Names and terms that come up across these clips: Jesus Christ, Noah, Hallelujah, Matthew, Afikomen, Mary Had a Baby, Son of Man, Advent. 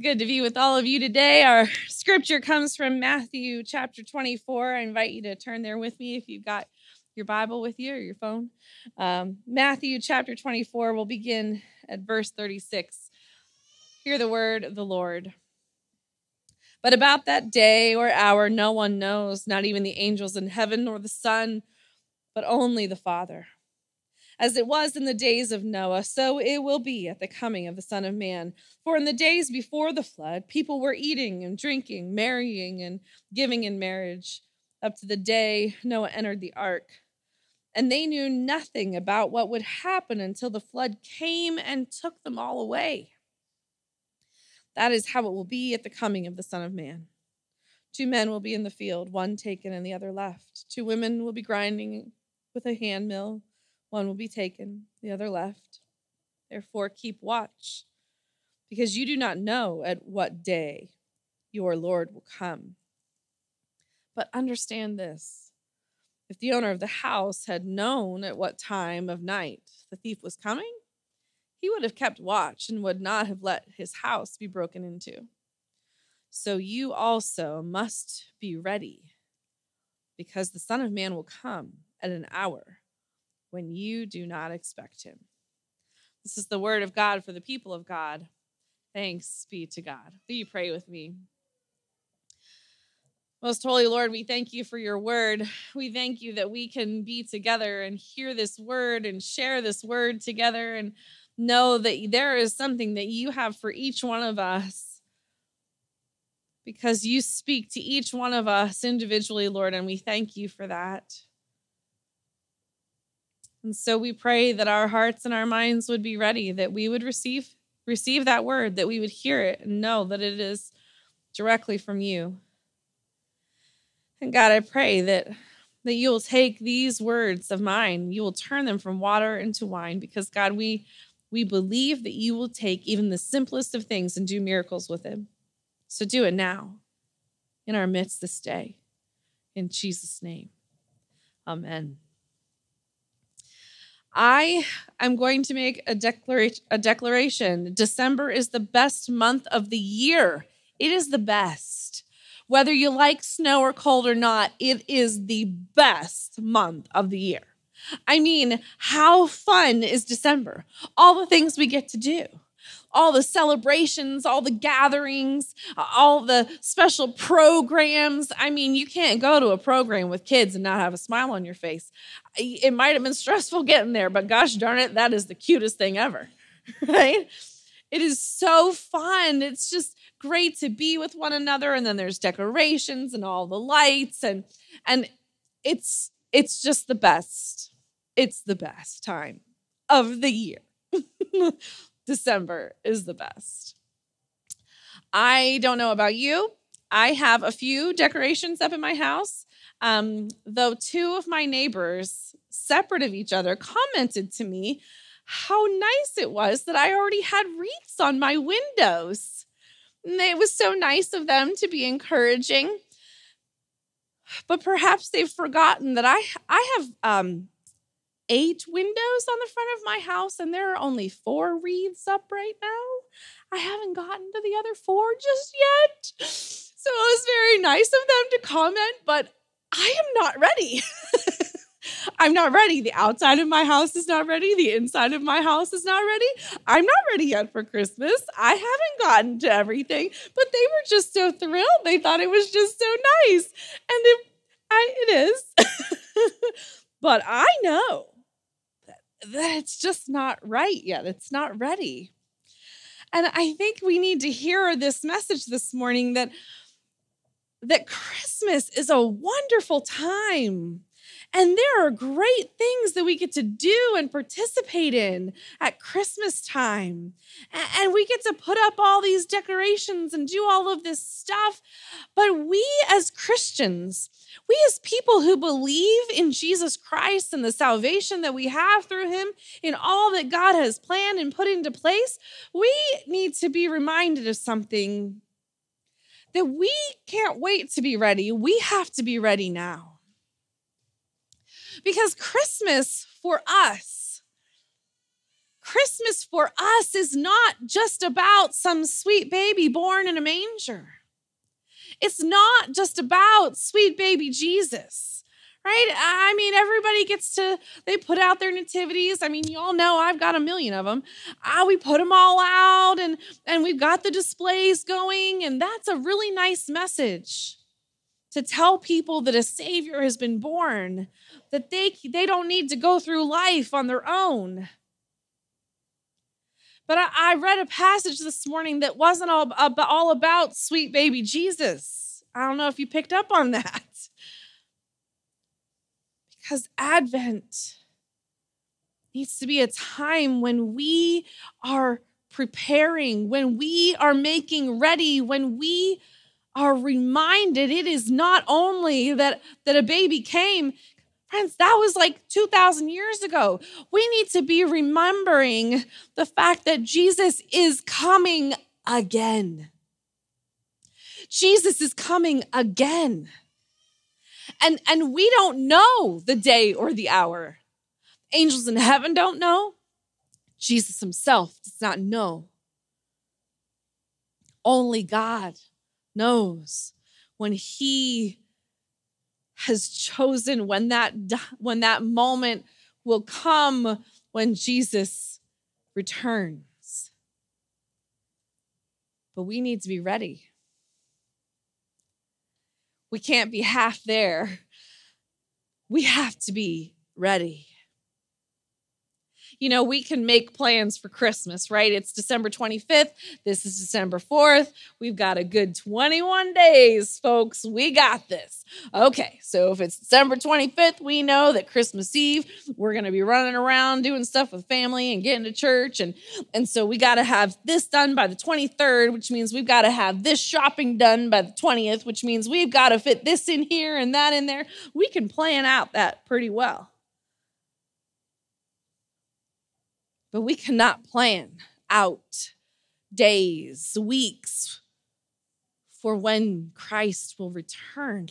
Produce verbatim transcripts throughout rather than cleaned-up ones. good to be with all of you today. Our scripture comes from Matthew chapter twenty-four. I invite you to turn there with me if you've got your Bible with you or your phone. Um, Matthew chapter twenty-four, we'll begin at verse thirty-six. Hear the word of the Lord. But about that day or hour, no one knows, not even the angels in heaven nor the Son, but only the Father. As it was in the days of Noah, so it will be at the coming of the Son of Man. For in the days before the flood, people were eating and drinking, marrying and giving in marriage, up to the day Noah entered the ark. And they knew nothing about what would happen until the flood came and took them all away. That is how it will be at the coming of the Son of Man. Two men will be in the field, one taken and the other left. Two women will be grinding with a hand mill. One will be taken, the other left. Therefore, keep watch, because you do not know at what day your Lord will come. But understand this. If the owner of the house had known at what time of night the thief was coming, he would have kept watch and would not have let his house be broken into. So you also must be ready, because the Son of Man will come at an hour when you do not expect him. This is the word of God for the people of God. Thanks be to God. Will you pray with me? Most holy Lord, we thank you for your word. We thank you that we can be together and hear this word and share this word together and know that there is something that you have for each one of us, because you speak to each one of us individually, Lord, and we thank you for that. And so we pray that our hearts and our minds would be ready, that we would receive receive that word, that we would hear it and know that it is directly from you. And God, I pray that, that you will take these words of mine, you will turn them from water into wine, because God, we, we believe that you will take even the simplest of things and do miracles with it. So do it now in our midst this day. In Jesus' name, amen. I am going to make a, declara- a declaration. December is the best month of the year. It is the best. Whether you like snow or cold or not, it is the best month of the year. I mean, how fun is December? All the things we get to do, all the celebrations, all the gatherings, all the special programs. I mean, you can't go to a program with kids and not have a smile on your face. It might have been stressful getting there, but gosh darn it, that is the cutest thing ever, right? It is so fun. It's just great to be with one another. And then there's decorations and all the lights, and and it's it's just the best. It's the best time of the year. December is the best. I don't know about you. I have a few decorations up in my house, um, though two of my neighbors, separate of each other, commented to me how nice it was that I already had wreaths on my windows. And it was so nice of them to be encouraging. But perhaps they've forgotten that I, I have... Um, eight windows on the front of my house, and there are only four wreaths up right now. I haven't gotten to the other four just yet. So it was very nice of them to comment, but I am not ready. I'm not ready. The outside of my house is not ready. The inside of my house is not ready. I'm not ready yet for Christmas. I haven't gotten to everything, but they were just so thrilled. They thought it was just so nice. And it, I, it is. But I know that it's just not right yet. It's not ready. And I think we need to hear this message this morning that, that Christmas is a wonderful time. And there are great things that we get to do and participate in at Christmas time. And we get to put up all these decorations and do all of this stuff. But we as Christians, we as people who believe in Jesus Christ and the salvation that we have through him, in all that God has planned and put into place, we need to be reminded of something, that we can't wait to be ready. We have to be ready now. Because Christmas for us, Christmas for us is not just about some sweet baby born in a manger. It's not just about sweet baby Jesus, right? I mean, everybody gets to, they put out their nativities. I mean, you all know I've got a million of them. Uh, we put them all out and, and we've got the displays going, and that's a really nice message to tell people that a Savior has been born, that they, they don't need to go through life on their own. But I, I read a passage this morning that wasn't all, all about sweet baby Jesus. I don't know if you picked up on that. Because Advent needs to be a time when we are preparing, when we are making ready, when we are reminded it is not only that, that a baby came. Friends, that was like two thousand years ago. We need to be remembering the fact that Jesus is coming again. Jesus is coming again. And, and we don't know the day or the hour. Angels in heaven don't know. Jesus himself does not know. Only God knows when he has chosen, when that, when that moment will come when Jesus returns. But we need to be ready. We can't be half there. We have to be ready. You know, we can make plans for Christmas, right? It's December twenty-fifth. This is December fourth. We've got a good twenty-one days, folks. We got this. Okay, so if it's December twenty-fifth, we know that Christmas Eve, we're going to be running around doing stuff with family and getting to church. And, and so we got to have this done by the twenty-third, which means we've got to have this shopping done by the twentieth, which means we've got to fit this in here and that in there. We can plan out that pretty well. But we cannot plan out days, weeks for when Christ will return.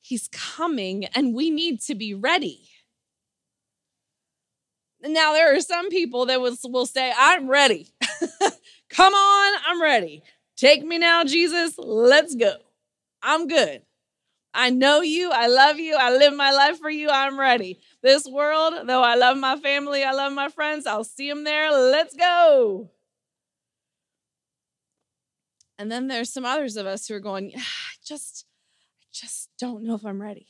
He's coming and we need to be ready. Now, there are some people that will say, I'm ready. Come on, I'm ready. Take me now, Jesus. Let's go. I'm good. I know you, I love you, I live my life for you, I'm ready. This world, though I love my family, I love my friends, I'll see them there, let's go. And then there's some others of us who are going, I just, I just don't know if I'm ready.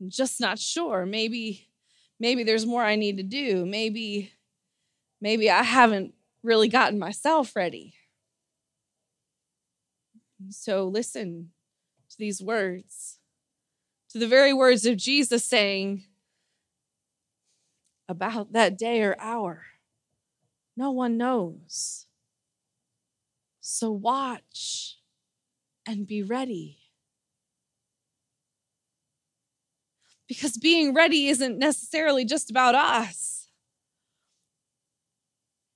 I'm just not sure. Maybe, maybe there's more I need to do. Maybe, maybe I haven't really gotten myself ready. So listen to these words, to the very words of Jesus saying about that day or hour. No one knows. So watch and be ready. Because being ready isn't necessarily just about us.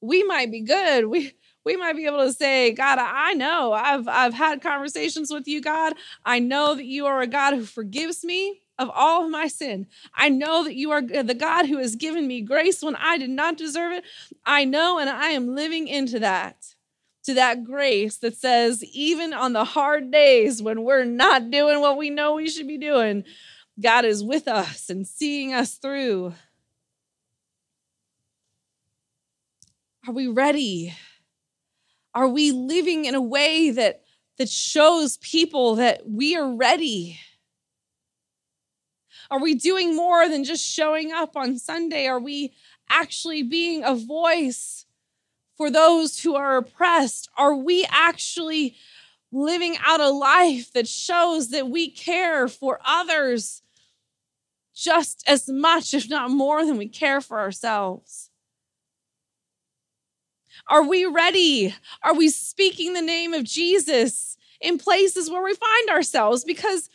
We might be good. We We might be able to say, God, I know I've, I've had conversations with you, God. I know that you are a God who forgives me of all of my sin. I know that you are the God who has given me grace when I did not deserve it. I know, and I am living into that, to that grace that says, even on the hard days when we're not doing what we know we should be doing, God is with us and seeing us through. Are we ready? Are we living in a way that, that shows people that we are ready? Are we doing more than just showing up on Sunday? Are we actually being a voice for those who are oppressed? Are we actually living out a life that shows that we care for others just as much, if not more, than we care for ourselves? Are we ready? Are we speaking the name of Jesus in places where we find ourselves? Because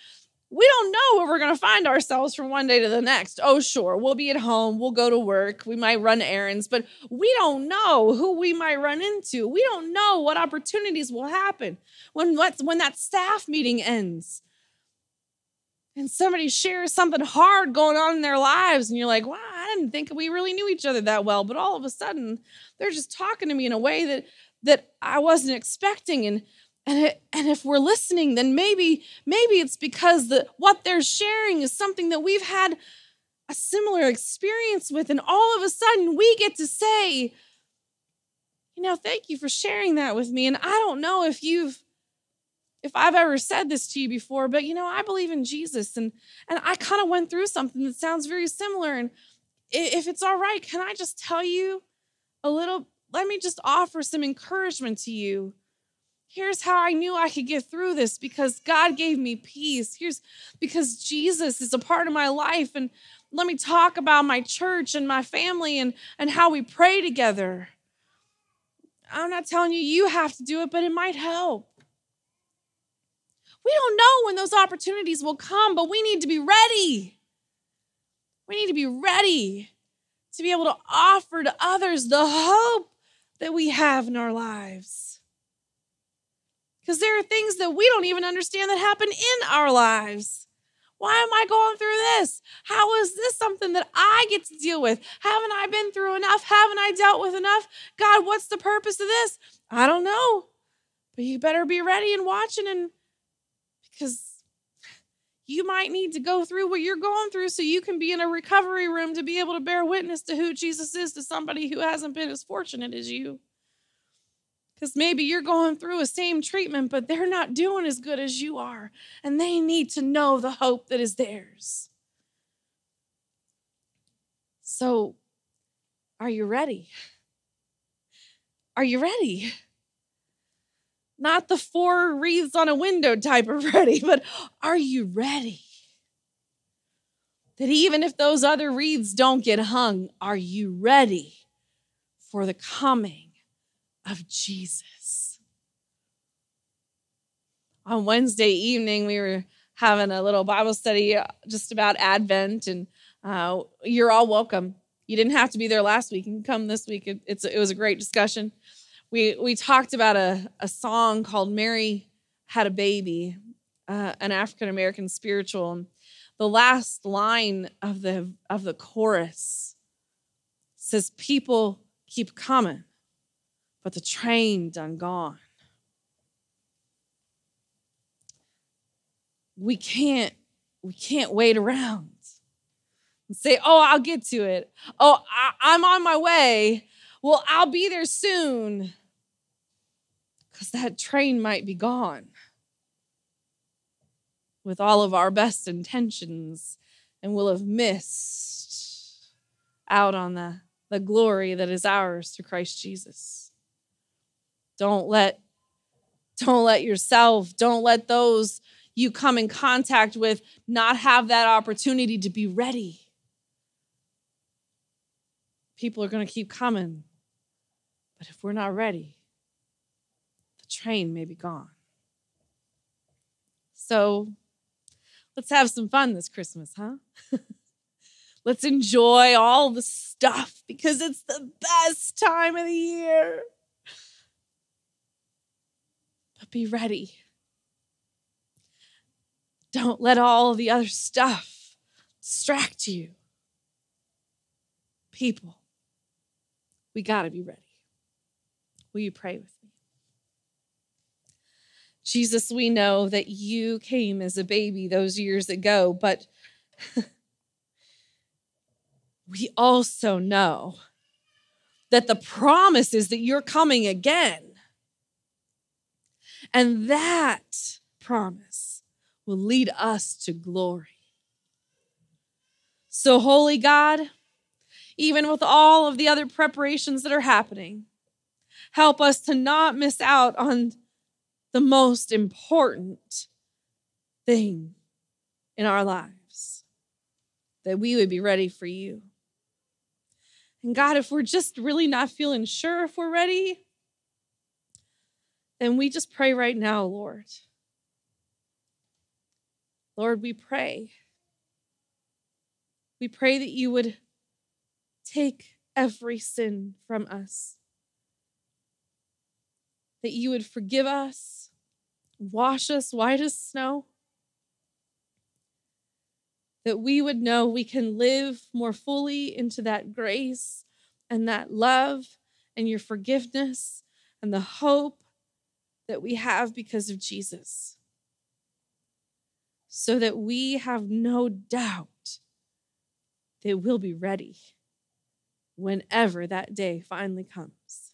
we don't know where we're going to find ourselves from one day to the next. Oh, sure, we'll be at home. We'll go to work. We might run errands, but we don't know who we might run into. We don't know what opportunities will happen when, when that staff meeting ends and somebody shares something hard going on in their lives and you're like, wow, I didn't think we really knew each other that well, but all of a sudden they're just talking to me in a way that that I wasn't expecting. And and it, and if we're listening, then maybe maybe it's because the what they're sharing is something that we've had a similar experience with, and all of a sudden we get to say, you know, thank you for sharing that with me. And I don't know if you've if I've ever said this to you before, but, you know, I believe in Jesus, and and I kind of went through something that sounds very similar. And if it's all right, can I just tell you a little, let me just offer some encouragement to you. Here's how I knew I could get through this, because God gave me peace. Here's because Jesus is a part of my life. And let me talk about my church and my family and, and how we pray together. I'm not telling you, you have to do it, but it might help. We don't know when those opportunities will come, but we need to be ready. We need to be ready to be able to offer to others the hope that we have in our lives. Because there are things that we don't even understand that happen in our lives. Why am I going through this? How is this something that I get to deal with? Haven't I been through enough? Haven't I dealt with enough? God, what's the purpose of this? I don't know. But you better be ready and watching, and because you might need to go through what you're going through so you can be in a recovery room to be able to bear witness to who Jesus is to somebody who hasn't been as fortunate as you. Because maybe you're going through the same treatment, but they're not doing as good as you are, and they need to know the hope that is theirs. So, are you ready? Are you ready? Not the four wreaths on a window type of ready, but are you ready? That even if those other wreaths don't get hung, are you ready for the coming of Jesus? On Wednesday evening, we were having a little Bible study just about Advent, and uh, you're all welcome. You didn't have to be there last week. You can come this week. It, it's, it was a great discussion. We we talked about a, a song called Mary Had a Baby, uh, an African-American spiritual. And the last line of the, of the chorus says, people keep coming, but the train done gone. We can't, we can't wait around and say, oh, I'll get to it. Oh, I, I'm on my way. Well, I'll be there soon. Because that train might be gone with all of our best intentions, and we'll have missed out on the, the glory that is ours through Christ Jesus. Don't let, don't let yourself, don't let those you come in contact with not have that opportunity to be ready. People are going to keep coming, but if we're not ready, train may be gone. So let's have some fun this Christmas, huh? Let's enjoy all the stuff, because it's the best time of the year. But be ready. Don't let all the other stuff distract you. People, we got to be ready. Will you pray with me? Jesus, we know that you came as a baby those years ago, but we also know that the promise is that you're coming again. And that promise will lead us to glory. So, Holy God, even with all of the other preparations that are happening, help us to not miss out on the most important thing in our lives, that we would be ready for you. And God, if we're just really not feeling sure if we're ready, then we just pray right now, Lord. Lord, we pray. We pray that you would take every sin from us, that you would forgive us, wash us white as snow, that we would know we can live more fully into that grace and that love and your forgiveness and the hope that we have because of Jesus, so that we have no doubt that we'll be ready whenever that day finally comes.